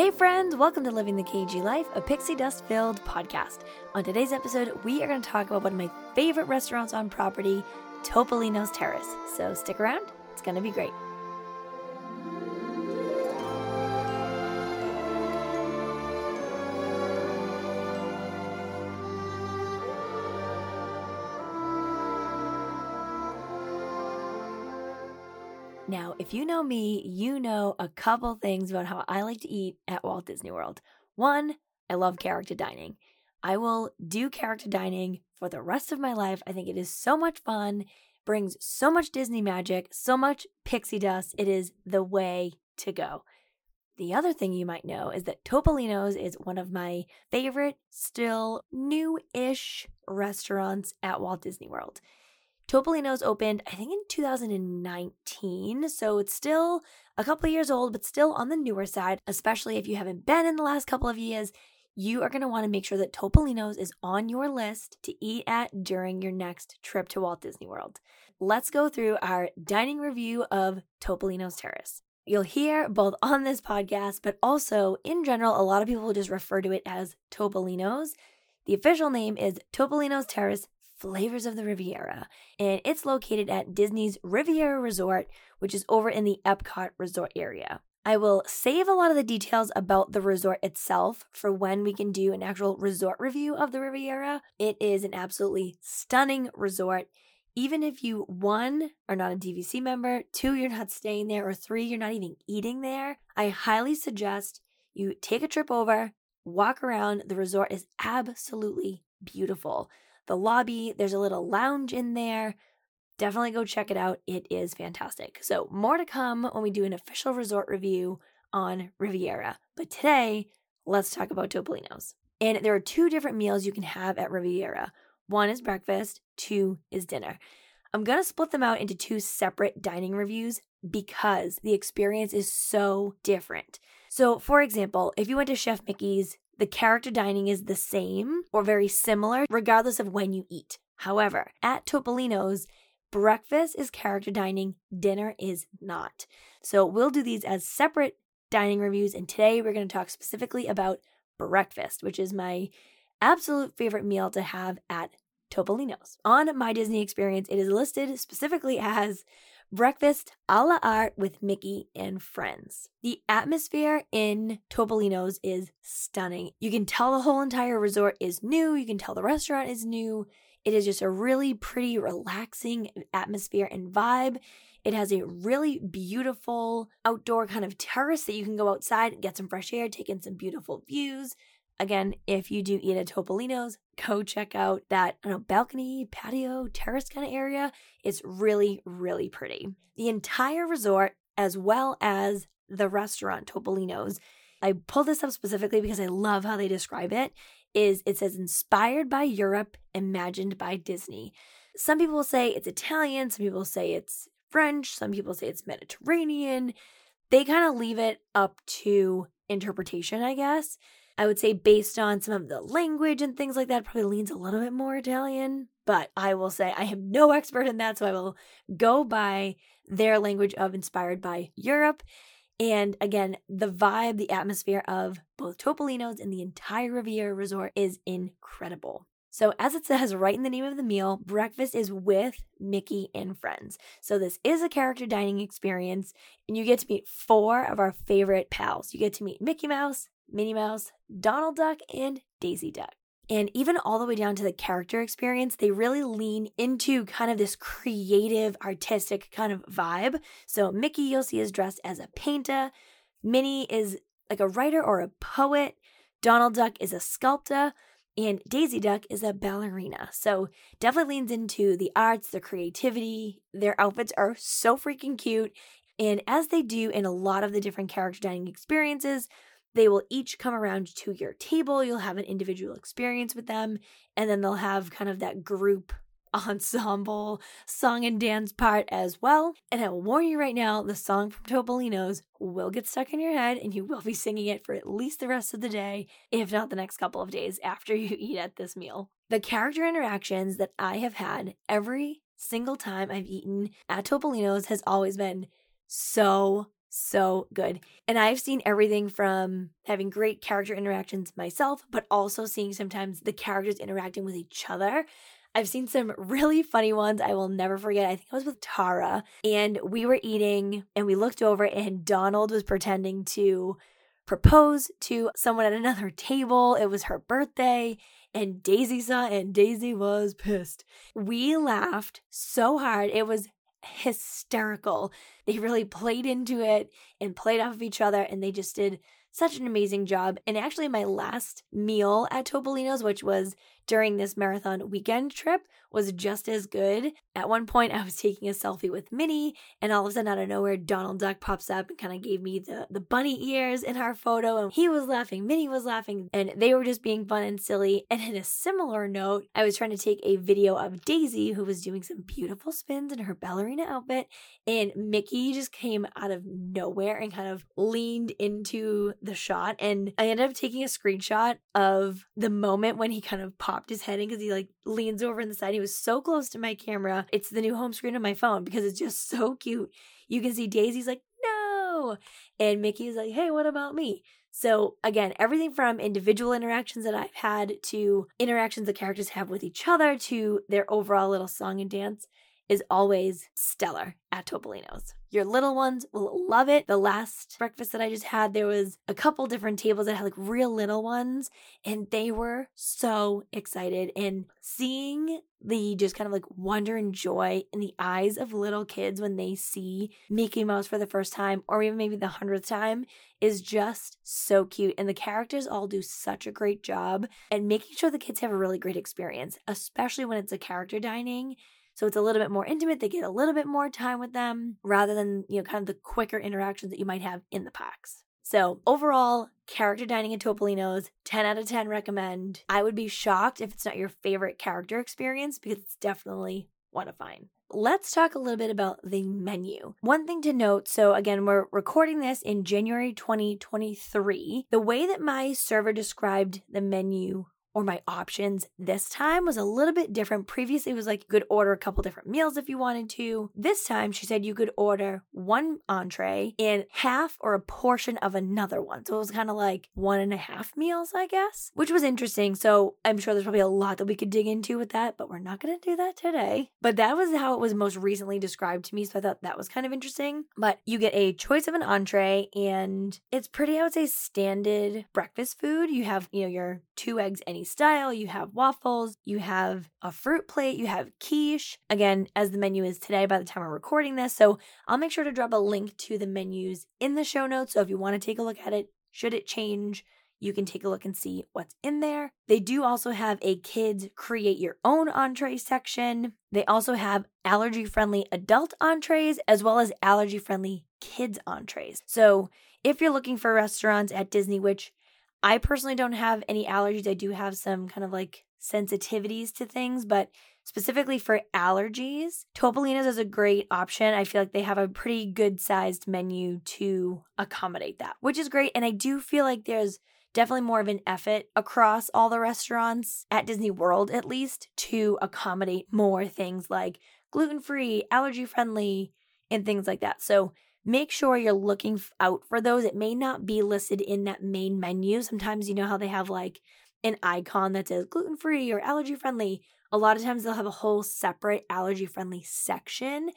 Hey friends, welcome to Living the KG Life, a pixie dust-filled podcast. On today's episode, we are going to talk about one of my favorite restaurants on property, Topolino's Terrace. So stick around, it's going to be great. Now, if you know me, you know a couple things about how I like to eat at Walt Disney World. One, I love character dining. I will do character dining for the rest of my life. I think it is so much fun, brings so much Disney magic, so much pixie dust. It is the way to go. The other thing you might know is that Topolino's is one of my favorite, still new-ish restaurants at Walt Disney World. Topolino's opened, I think, in 2019, so it's still a couple of years old, but still on the newer side, especially if you haven't been in the last couple of years. You are going to want to make sure that Topolino's is on your list to eat at during your next trip to Walt Disney World. Let's go through our dining review of Topolino's Terrace. You'll hear both on this podcast, but also in general, a lot of people will just refer to it as Topolino's. The official name is Topolino's Terrace, Flavors of the Riviera, and it's located at Disney's Riviera Resort, which is over in the Epcot resort area. I will save a lot of the details about the resort itself for when we can do an actual resort review of the Riviera. It is an absolutely stunning resort. Even if you, 1, are not a DVC member, 2, you're not staying there, or 3, you're not even eating there, I highly suggest you take a trip over, walk around. The resort is absolutely beautiful. The lobby, there's a little lounge in there. Definitely go check it out. It is fantastic. So more to come when we do an official resort review on Riviera. But today, let's talk about Topolino's. And there are 2 different meals you can have at Riviera. 1 is breakfast, 2 is dinner. I'm going to split them out into 2 separate dining reviews because the experience is so different. So for example, if you went to Chef Mickey's, the character dining is the same or very similar regardless of when you eat. However, at Topolino's, breakfast is character dining, dinner is not. So we'll do these as separate dining reviews, and today we're going to talk specifically about breakfast, which is my absolute favorite meal to have at Topolino's. On My Disney Experience, it is listed specifically as Breakfast à la Art with Mickey and Friends. The atmosphere in Topolino's is stunning. You can tell the whole entire resort is new. You can tell the restaurant is new. It is just a really pretty, relaxing atmosphere and vibe. It has a really beautiful outdoor kind of terrace that you can go outside, get some fresh air, take in some beautiful views. Again, if you do eat at Topolino's, go check out that balcony, patio, terrace kind of area. It's really, really pretty. The entire resort, as well as the restaurant, Topolino's, I pulled this up specifically because I love how they describe it, it says inspired by Europe, imagined by Disney. Some people will say it's Italian, some people say it's French, some people say it's Mediterranean. They kind of leave it up to interpretation, I guess. I would say based on some of the language and things like that, probably leans a little bit more Italian, but I will say I am no expert in that, so I will go by their language of inspired by Europe. And again, the vibe, the atmosphere of both Topolino's and the entire Riviera Resort is incredible. So as it says right in the name of the meal, breakfast is with Mickey and Friends. So this is a character dining experience, and you get to meet 4 of our favorite pals. You get to meet Mickey Mouse, Minnie Mouse, Donald Duck, and Daisy Duck. And even all the way down to the character experience, they really lean into kind of this creative, artistic kind of vibe. So Mickey, you'll see, is dressed as a painter. Minnie is like a writer or a poet. Donald Duck is a sculptor. And Daisy Duck is a ballerina. So definitely leans into the arts, the creativity. Their outfits are so freaking cute. And as they do in a lot of the different character dining experiences, they will each come around to your table. You'll have an individual experience with them, and then they'll have kind of that group ensemble song and dance part as well. And I will warn you right now, the song from Topolino's will get stuck in your head, and you will be singing it for at least the rest of the day, if not the next couple of days after you eat at this meal. The character interactions that I have had every single time I've eaten at Topolino's has always been so so good. And I've seen everything from having great character interactions myself, but also seeing sometimes the characters interacting with each other. I've seen some really funny ones I will never forget. I think it was with Tara, and we were eating and we looked over and Donald was pretending to propose to someone at another table. It was her birthday and Daisy saw it, and Daisy was pissed. We laughed so hard. It was hysterical. They really played into it and played off of each other, and they just did such an amazing job. And actually my last meal at Topolino's, which was during this marathon weekend trip, was just as good. At one point I was taking a selfie with Minnie, and all of a sudden out of nowhere Donald Duck pops up and kind of gave me the bunny ears in our photo, and he was laughing, Minnie was laughing, and they were just being fun and silly. And in a similar note, I was trying to take a video of Daisy, who was doing some beautiful spins in her ballerina outfit, and Mickey just came out of nowhere and kind of leaned into the shot, and I ended up taking a screenshot of the moment when he kind of popped his head in, because he like leans over on the side. He was so close to my camera. It's the new home screen of my phone because it's just so cute. You can see Daisy's like, no, and Mickey's like, hey, what about me? So again, everything from individual interactions that I've had to interactions the characters have with each other to their overall little song and dance is always stellar at Topolino's. Your little ones will love it. The last breakfast that I just had, there was a couple different tables that had like real little ones, and they were so excited. And seeing the just kind of like wonder and joy in the eyes of little kids when they see Mickey Mouse for the first time, or even maybe the 100th time, is just so cute. And the characters all do such a great job at making sure the kids have a really great experience, especially when it's a character dining. So it's a little bit more intimate. They get a little bit more time with them rather than, you know, kind of the quicker interactions that you might have in the parks. So overall, character dining at Topolino's, 10 out of 10 recommend. I would be shocked if it's not your favorite character experience, because it's definitely one of mine. Let's talk a little bit about the menu. One thing to note, so again, we're recording this in January 2023. The way that my server described the menu or my options this time was a little bit different. Previously, it was like you could order a couple different meals if you wanted to. This time, she said you could order one entree and half or a portion of another one. So it was kind of like 1.5 meals, I guess, which was interesting. So I'm sure there's probably a lot that we could dig into with that, but we're not going to do that today. But that was how it was most recently described to me. So I thought that was kind of interesting. But you get a choice of an entree, and it's pretty, I would say, standard breakfast food. You have, you know, your 2 eggs any style, you have waffles, you have a fruit plate, you have quiche. Again, as the menu is today by the time we're recording this, so I'll make sure to drop a link to the menus in the show notes. So if you want to take a look at it, should it change, you can take a look and see what's in there. They do also have a kids create your own entree section. They also have allergy-friendly adult entrees as well as allergy-friendly kids entrees. So if you're looking for restaurants at Disney, which I personally don't have any allergies. I do have some kind of like sensitivities to things, but specifically for allergies, Topolino's is a great option. I feel like they have a pretty good sized menu to accommodate that, which is great. And I do feel like there's definitely more of an effort across all the restaurants at Disney World, at least, to accommodate more things like gluten-free, allergy-friendly, and things like that. So make sure you're looking out for those. It may not be listed in that main menu. Sometimes you know how they have like an icon that says gluten-free or allergy-friendly. A lot of times they'll have a whole separate allergy-friendly section,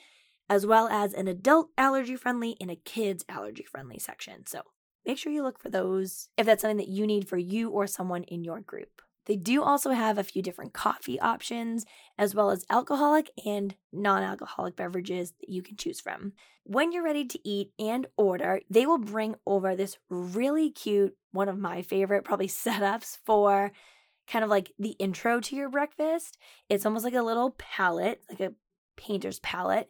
as well as an adult allergy-friendly and a kids allergy-friendly section. So make sure you look for those if that's something that you need for you or someone in your group. They do also have a few different coffee options, as well as alcoholic and non-alcoholic beverages that you can choose from. When you're ready to eat and order, they will bring over this really cute, one of my favorite probably setups for kind of like the intro to your breakfast. It's almost like a little palette, like a painter's palette,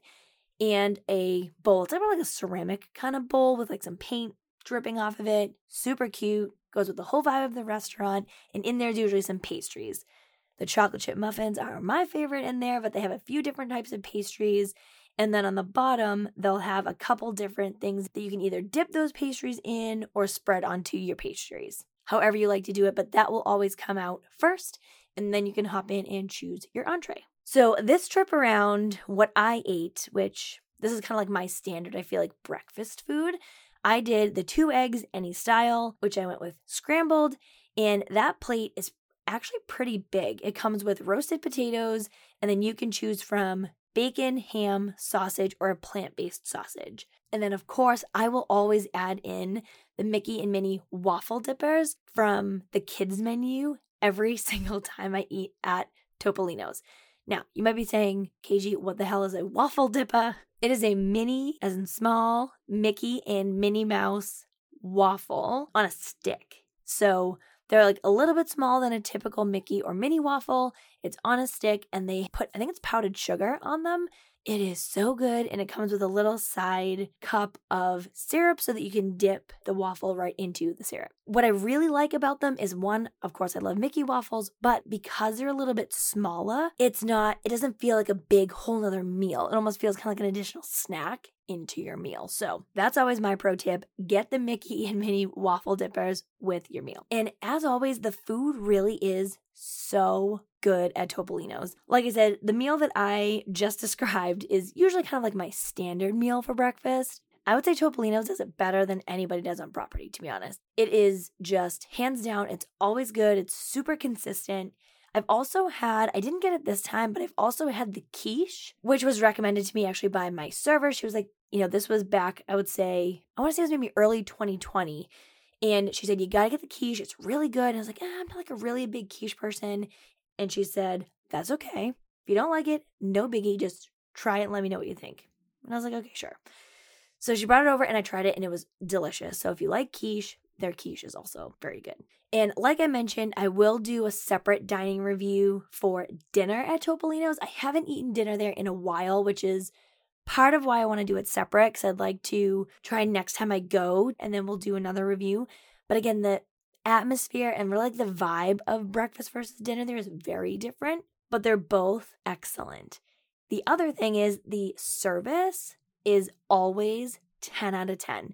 and a bowl. It's like a ceramic kind of bowl with like some paint dripping off of it. Super cute. Goes with the whole vibe of the restaurant, and in there's usually some pastries. The chocolate chip muffins are my favorite in there, but they have a few different types of pastries, and then on the bottom, they'll have a couple different things that you can either dip those pastries in or spread onto your pastries, however you like to do it, but that will always come out first, and then you can hop in and choose your entree. So this trip around, what I ate, which This is kind of like my standard, I feel like, breakfast food. I did the 2 eggs any style, which I went with scrambled, and that plate is actually pretty big. It comes with roasted potatoes, and then you can choose from bacon, ham, sausage, or a plant-based sausage. And then, of course, I will always add in the Mickey and Minnie waffle dippers from the kids menu every single time I eat at Topolino's. Now, you might be saying, KG, what the hell is a waffle dipper? It is a mini, as in small, Mickey and Minnie Mouse waffle on a stick. So they're like a little bit smaller than a typical Mickey or Minnie waffle. It's on a stick, and they put, I think it's powdered sugar on them. It is so good, and it comes with a little side cup of syrup so that you can dip the waffle right into the syrup. What I really like about them is, one, of course, I love Mickey waffles, but because they're a little bit smaller, it doesn't feel like a big whole nother meal. It almost feels kind of like an additional snack into your meal. So that's always my pro tip. Get the Mickey and Minnie waffle dippers with your meal. And as always, the food really is so good at Topolino's. Like I said, the meal that I just described is usually kind of like my standard meal for breakfast. I would say Topolino's does it better than anybody does on property, to be honest. It is just hands down. It's always good. It's super consistent. I've also had, I didn't get it this time, but I've also had the quiche, which was recommended to me actually by my server. She was like, this was back, I want to say it was maybe early 2020. And she said, you got to get the quiche. It's really good. And I was like, I'm not like a really big quiche person. And she said, that's okay. If you don't like it, no biggie. Just try it and let me know what you think. And I was like, okay, sure. So she brought it over and I tried it and it was delicious. So if you like quiche, their quiche is also very good. And like I mentioned, I will do a separate dining review for dinner at Topolino's. I haven't eaten dinner there in a while, which is part of why I want to do it separate, because I'd like to try next time I go, and then we'll do another review. But again, the atmosphere and really like the vibe of breakfast versus dinner there is very different, but they're both excellent. The other thing is the service is always 10 out of 10.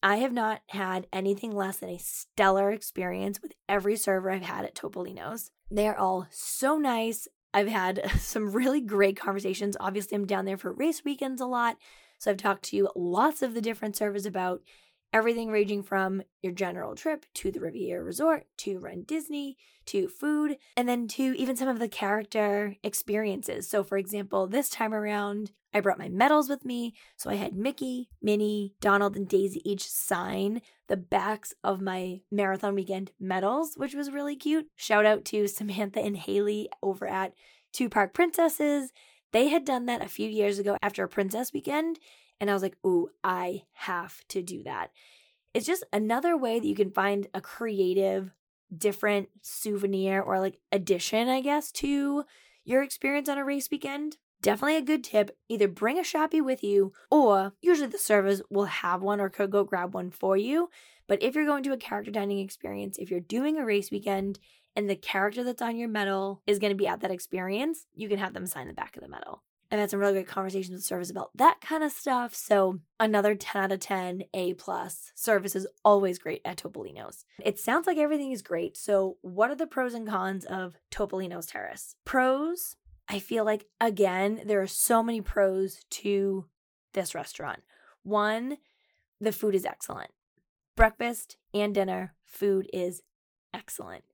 I have not had anything less than a stellar experience with every server I've had at Topolino's. They are all so nice. I've had some really great conversations. Obviously, I'm down there for race weekends a lot, so I've talked to lots of the different servers about everything ranging from your general trip to the Riviera Resort to Run Disney to food, and then to even some of the character experiences. So for example, this time around, I brought my medals with me. So I had Mickey, Minnie, Donald, and Daisy each sign the backs of my marathon weekend medals, which was really cute. Shout out to Samantha and Haley over at Two Park Princesses. They had done that a few years ago after a princess weekend. And I was like, ooh, I have to do that. It's just another way that you can find a creative, different souvenir or like addition, I guess, to your experience on a race weekend. Definitely a good tip. Either bring a Shopee with you, or usually the servers will have one or could go grab one for you. But if you're going to a character dining experience, if you're doing a race weekend and the character that's on your medal is going to be at that experience, you can have them sign the back of the medal. I've had some really great conversations with servers about that kind of stuff. So another 10 out of 10, A+. Service is always great at Topolino's. It sounds like everything is great. So what are the pros and cons of Topolino's Terrace? Pros, I feel like, again, there are so many pros to this restaurant. One, the food is excellent. Breakfast and dinner, food is excellent.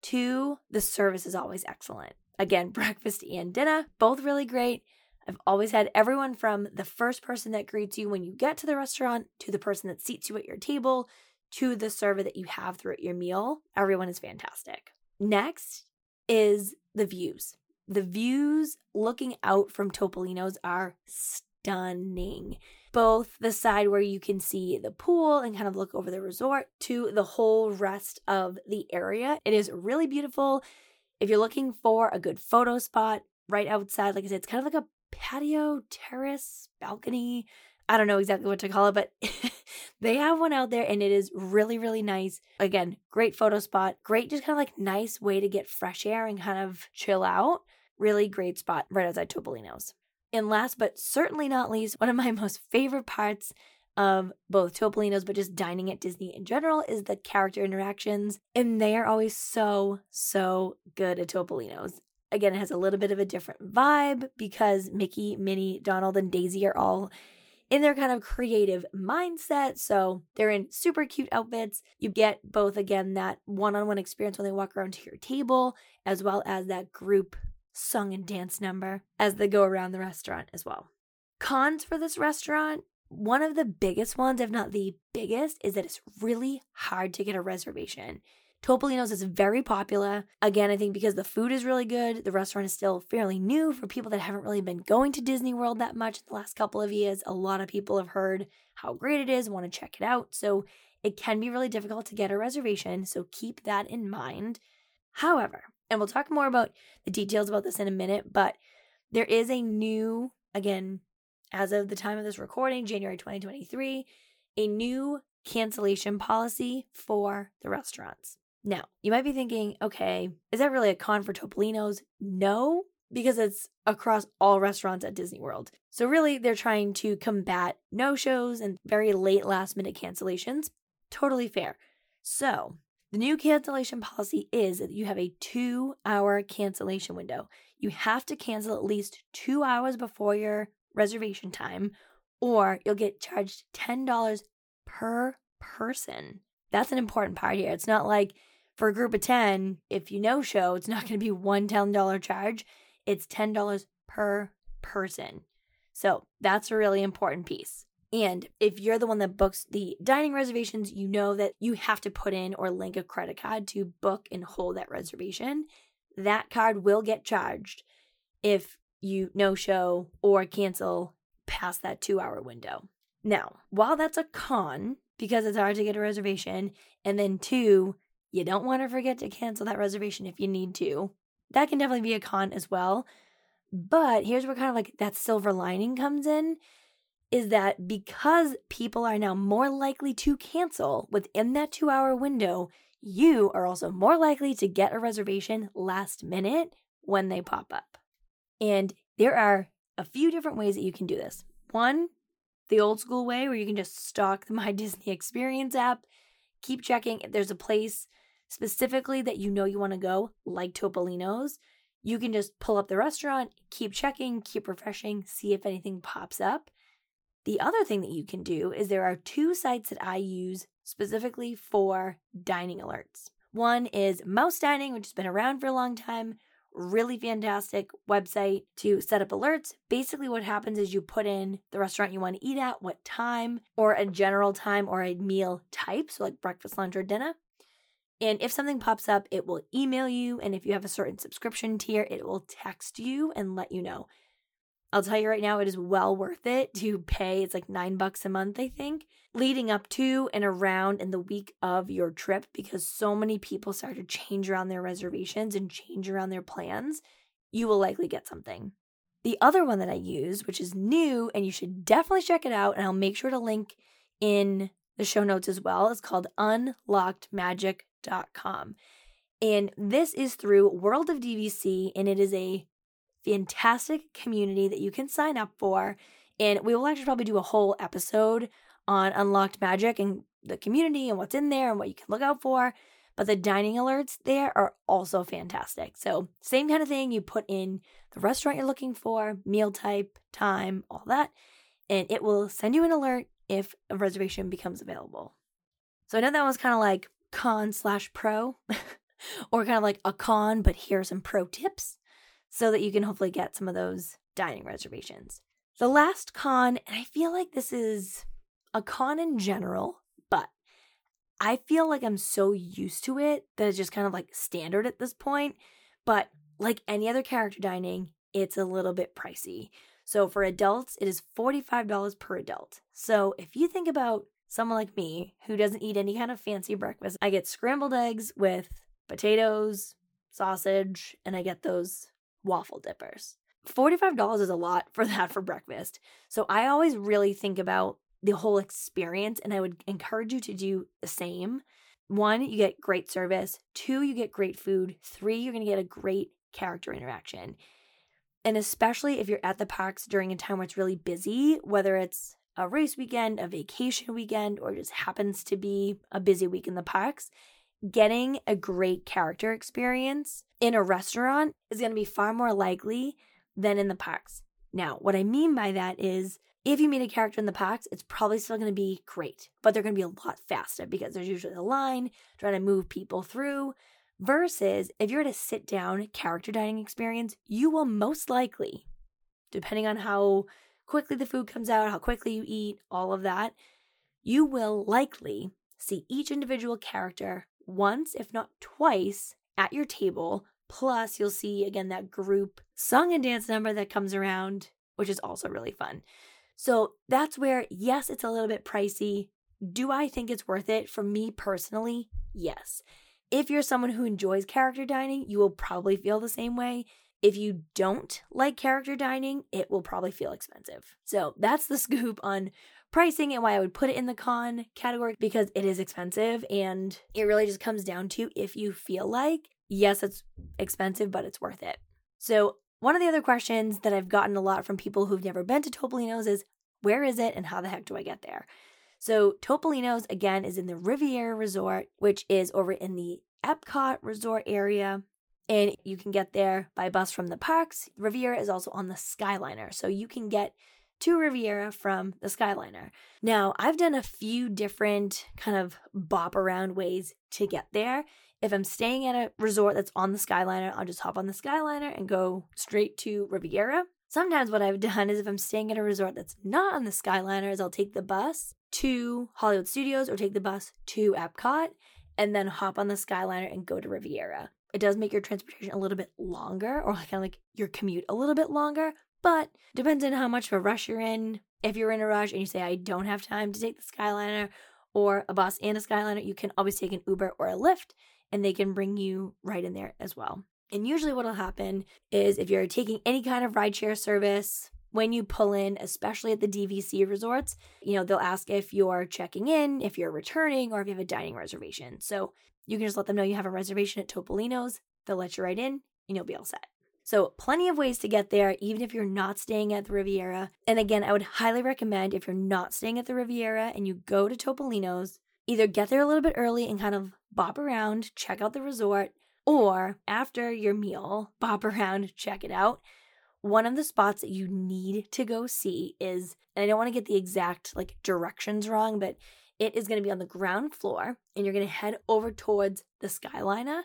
Two, the service is always excellent. Again, breakfast and dinner, both really great. I've always had everyone from the first person that greets you when you get to the restaurant to the person that seats you at your table to the server that you have throughout your meal. Everyone is fantastic. Next is the views. The views looking out from Topolino's are stunning. Both the side where you can see the pool and kind of look over the resort to the whole rest of the area. It is really beautiful. If you're looking for a good photo spot right outside, like I said, it's kind of like a patio, terrace, balcony. I don't know exactly what to call it, but they have one out there and it is really, really nice. Again, great photo spot, great, just kind of like nice way to get fresh air and kind of chill out. Really great spot right outside Topolino's. And last but certainly not least, one of my most favorite parts of both Topolino's, but just dining at Disney in general, is the character interactions. And they are always so, so good at Topolino's. Again, it has a little bit of a different vibe because Mickey, Minnie, Donald, and Daisy are all in their kind of creative mindset. So they're in super cute outfits. You get both, again, that one-on-one experience when they walk around to your table, as well as that group song and dance number as they go around the restaurant as well. Cons for this restaurant, one of the biggest ones, if not the biggest, is that it's really hard to get a reservation. Topolino's is very popular. Again, I think because the food is really good, the restaurant is still fairly new for people that haven't really been going to Disney World that much in the last couple of years. A lot of people have heard how great it is, want to check it out. So it can be really difficult to get a reservation. So keep that in mind. However, and we'll talk more about the details about this in a minute, but there is a new, again, as of the time of this recording, January 2023, a new cancellation policy for the restaurants. Now, you might be thinking, okay, is that really a con for Topolino's? No, because it's across all restaurants at Disney World. So really, they're trying to combat no-shows and very late last-minute cancellations. Totally fair. So the new cancellation policy is that you have a 2-hour cancellation window. You have to cancel at least 2 hours before your reservation time, or you'll get charged $10 per person. That's an important part here. It's not like for a group of 10, if you no-show, it's not going to be one $10 charge. It's $10 per person. So that's a really important piece. And if you're the one that books the dining reservations, you know that you have to put in or link a credit card to book and hold that reservation. That card will get charged if you no-show or cancel past that 2-hour window. Now, while that's a con, because it's hard to get a reservation, and then 2, you don't want to forget to cancel that reservation if you need to. That can definitely be a con as well. But here's where kind of like that silver lining comes in, is that because people are now more likely to cancel within that 2-hour window, you are also more likely to get a reservation last minute when they pop up. And there are a few different ways that you can do this. One, the old school way where you can just stalk the My Disney Experience app, keep checking if there's a place specifically that you know you want to go, like Topolino's. You can just pull up the restaurant, keep checking, keep refreshing, see if anything pops up. The other thing that you can do is there are 2 sites that I use specifically for dining alerts. One is Mouse Dining, which has been around for a long time. Really fantastic website to set up alerts. Basically what happens is you put in the restaurant you want to eat at, what time, or a general time or a meal type, so like breakfast, lunch, or dinner. And if something pops up, it will email you. And if you have a certain subscription tier, it will text you and let you know. I'll tell you right now, it is well worth it to pay. It's like $9 a month, I think, leading up to and around in the week of your trip, because so many people start to change around their reservations and change around their plans. You will likely get something. The other one that I use, which is new, and you should definitely check it out, and I'll make sure to link in the show notes as well, is called unlockedmagic.com. And this is through World of DVC, and it is a fantastic community that you can sign up for. And we will actually probably do a whole episode on Unlocked Magic and the community and what's in there and what you can look out for. But the dining alerts there are also fantastic. So same kind of thing. You put in the restaurant you're looking for, meal type, time, all that, and it will send you an alert if a reservation becomes available. So I know that was kind of like con/pro or kind of like a con, but here are some pro tips, so that you can hopefully get some of those dining reservations. The last con, and I feel like this is a con in general, but I feel like I'm so used to it that it's just kind of like standard at this point. But like any other character dining, it's a little bit pricey. So for adults, it is $45 per adult. So if you think about someone like me who doesn't eat any kind of fancy breakfast, I get scrambled eggs with potatoes, sausage, and I get those waffle dippers. $45 is a lot for that for breakfast. So I always really think about the whole experience, and I would encourage you to do the same. 1, you get great service. 2, you get great food. 3, you're going to get a great character interaction. And especially if you're at the parks during a time where it's really busy, whether it's a race weekend, a vacation weekend, or just happens to be a busy week in the parks, getting a great character experience in a restaurant is going to be far more likely than in the parks. Now, what I mean by that is if you meet a character in the parks, it's probably still going to be great, but they're going to be a lot faster because there's usually a line trying to move people through. Versus if you're at a sit-down character dining experience, you will most likely, depending on how quickly the food comes out, how quickly you eat, all of that, you will likely see each individual character once, if not twice, at your table. Plus, you'll see, again, that group song and dance number that comes around, which is also really fun. So that's where, yes, it's a little bit pricey. Do I think it's worth it? For me personally, yes. If you're someone who enjoys character dining, you will probably feel the same way. If you don't like character dining, it will probably feel expensive. So that's the scoop on pricing and why I would put it in the con category, because it is expensive and it really just comes down to if you feel like, yes, it's expensive, but it's worth it. So one of the other questions that I've gotten a lot from people who've never been to Topolino's is, where is it and how the heck do I get there? So Topolino's, again, is in the Riviera Resort, which is over in the Epcot Resort area. And you can get there by bus from the parks. Riviera is also on the Skyliner, so you can get to Riviera from the Skyliner. Now, I've done a few different kind of bop around ways to get there. If I'm staying at a resort that's on the Skyliner, I'll just hop on the Skyliner and go straight to Riviera. Sometimes what I've done is if I'm staying at a resort that's not on the Skyliner is I'll take the bus to Hollywood Studios or take the bus to Epcot and then hop on the Skyliner and go to Riviera. It does make your transportation a little bit longer, or kind of like your commute a little bit longer, but depends on how much of a rush you're in. If you're in a rush and you say, I don't have time to take the Skyliner or a bus and a Skyliner, you can always take an Uber or a Lyft and they can bring you right in there as well. And usually what'll happen is if you're taking any kind of rideshare service, when you pull in, especially at the DVC resorts, you know, they'll ask if you're checking in, if you're returning, or if you have a dining reservation. So you can just let them know you have a reservation at Topolino's. They'll let you right in and you'll be all set. So plenty of ways to get there, even if you're not staying at the Riviera. And again, I would highly recommend if you're not staying at the Riviera and you go to Topolino's, either get there a little bit early and kind of bop around, check out the resort, or after your meal, bop around, check it out. One of the spots that you need to go see is, and I don't want to get the exact like directions wrong, but it is going to be on the ground floor and you're going to head over towards the Skyliner.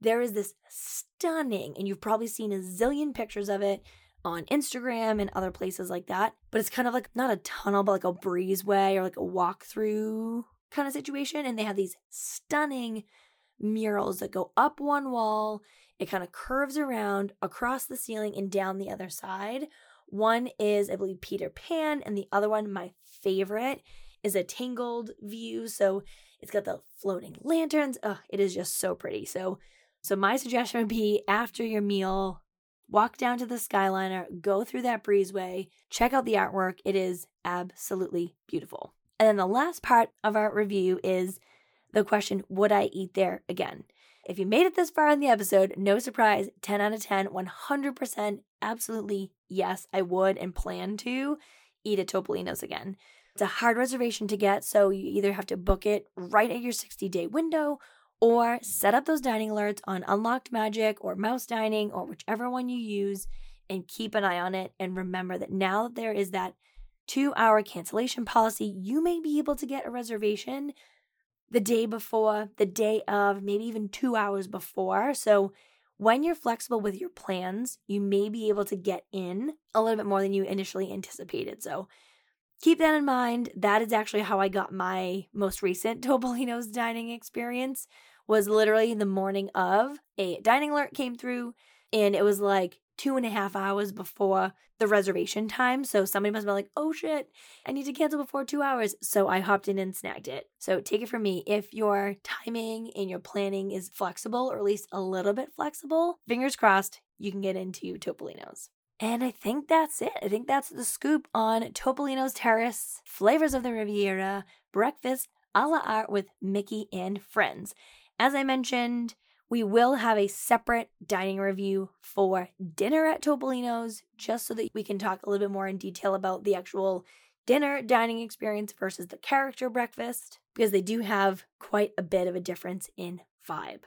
There is this stunning, and you've probably seen a zillion pictures of it on Instagram and other places like that, but it's kind of like not a tunnel, but like a breezeway or like a walkthrough kind of situation. And they have these stunning murals that go up one wall. It kind of curves around across the ceiling and down the other side. One is, I believe, Peter Pan, and the other one, my favorite, is a Tangled view. So it's got the floating lanterns. Oh, it is just so pretty. So my suggestion would be after your meal, walk down to the Skyliner, go through that breezeway, check out the artwork. It is absolutely beautiful. And then the last part of our review is the question, would I eat there again? If you made it this far in the episode, no surprise, 10 out of 10, 100%, absolutely yes, I would and plan to eat at Topolino's again. It's a hard reservation to get, so you either have to book it right at your 60-day window or set up those dining alerts on Unlocked Magic or Mouse Dining or whichever one you use and keep an eye on it. And remember that now that there is that 2-hour cancellation policy, you may be able to get a reservation the day before, the day of, maybe even 2 hours before. So when you're flexible with your plans, you may be able to get in a little bit more than you initially anticipated. So keep that in mind. That is actually how I got my most recent Topolino's dining experience, was literally the morning of. A dining alert came through and it was like 2.5 hours before the reservation time. So somebody must have been like, oh shit, I need to cancel before 2 hours. So I hopped in and snagged it. So take it from me, if your timing and your planning is flexible, or at least a little bit flexible, fingers crossed, you can get into Topolino's. And I think that's it. I think that's the scoop on Topolino's Terrace, Flavors of the Riviera, Breakfast à la Art with Mickey and Friends. As I mentioned, we will have a separate dining review for dinner at Topolino's, just so that we can talk a little bit more in detail about the actual dinner dining experience versus the character breakfast, because they do have quite a bit of a difference in vibe.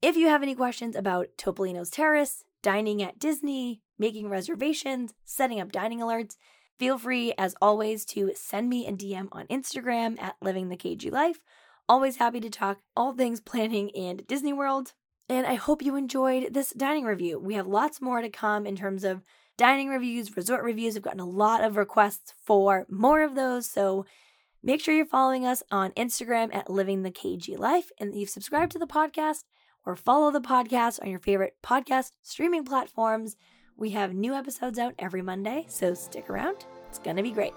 If you have any questions about Topolino's Terrace, dining at Disney, making reservations, setting up dining alerts, feel free, as always, to send me a DM on Instagram at Living the KG Life. Always happy to talk all things planning and Disney World. And I hope you enjoyed this dining review. We have lots more to come in terms of dining reviews, resort reviews. I've gotten a lot of requests for more of those. So make sure you're following us on Instagram at Living the KG Life, and that you've subscribed to the podcast or follow the podcast on your favorite podcast streaming platforms. We have new episodes out every Monday, so stick around. It's going to be great.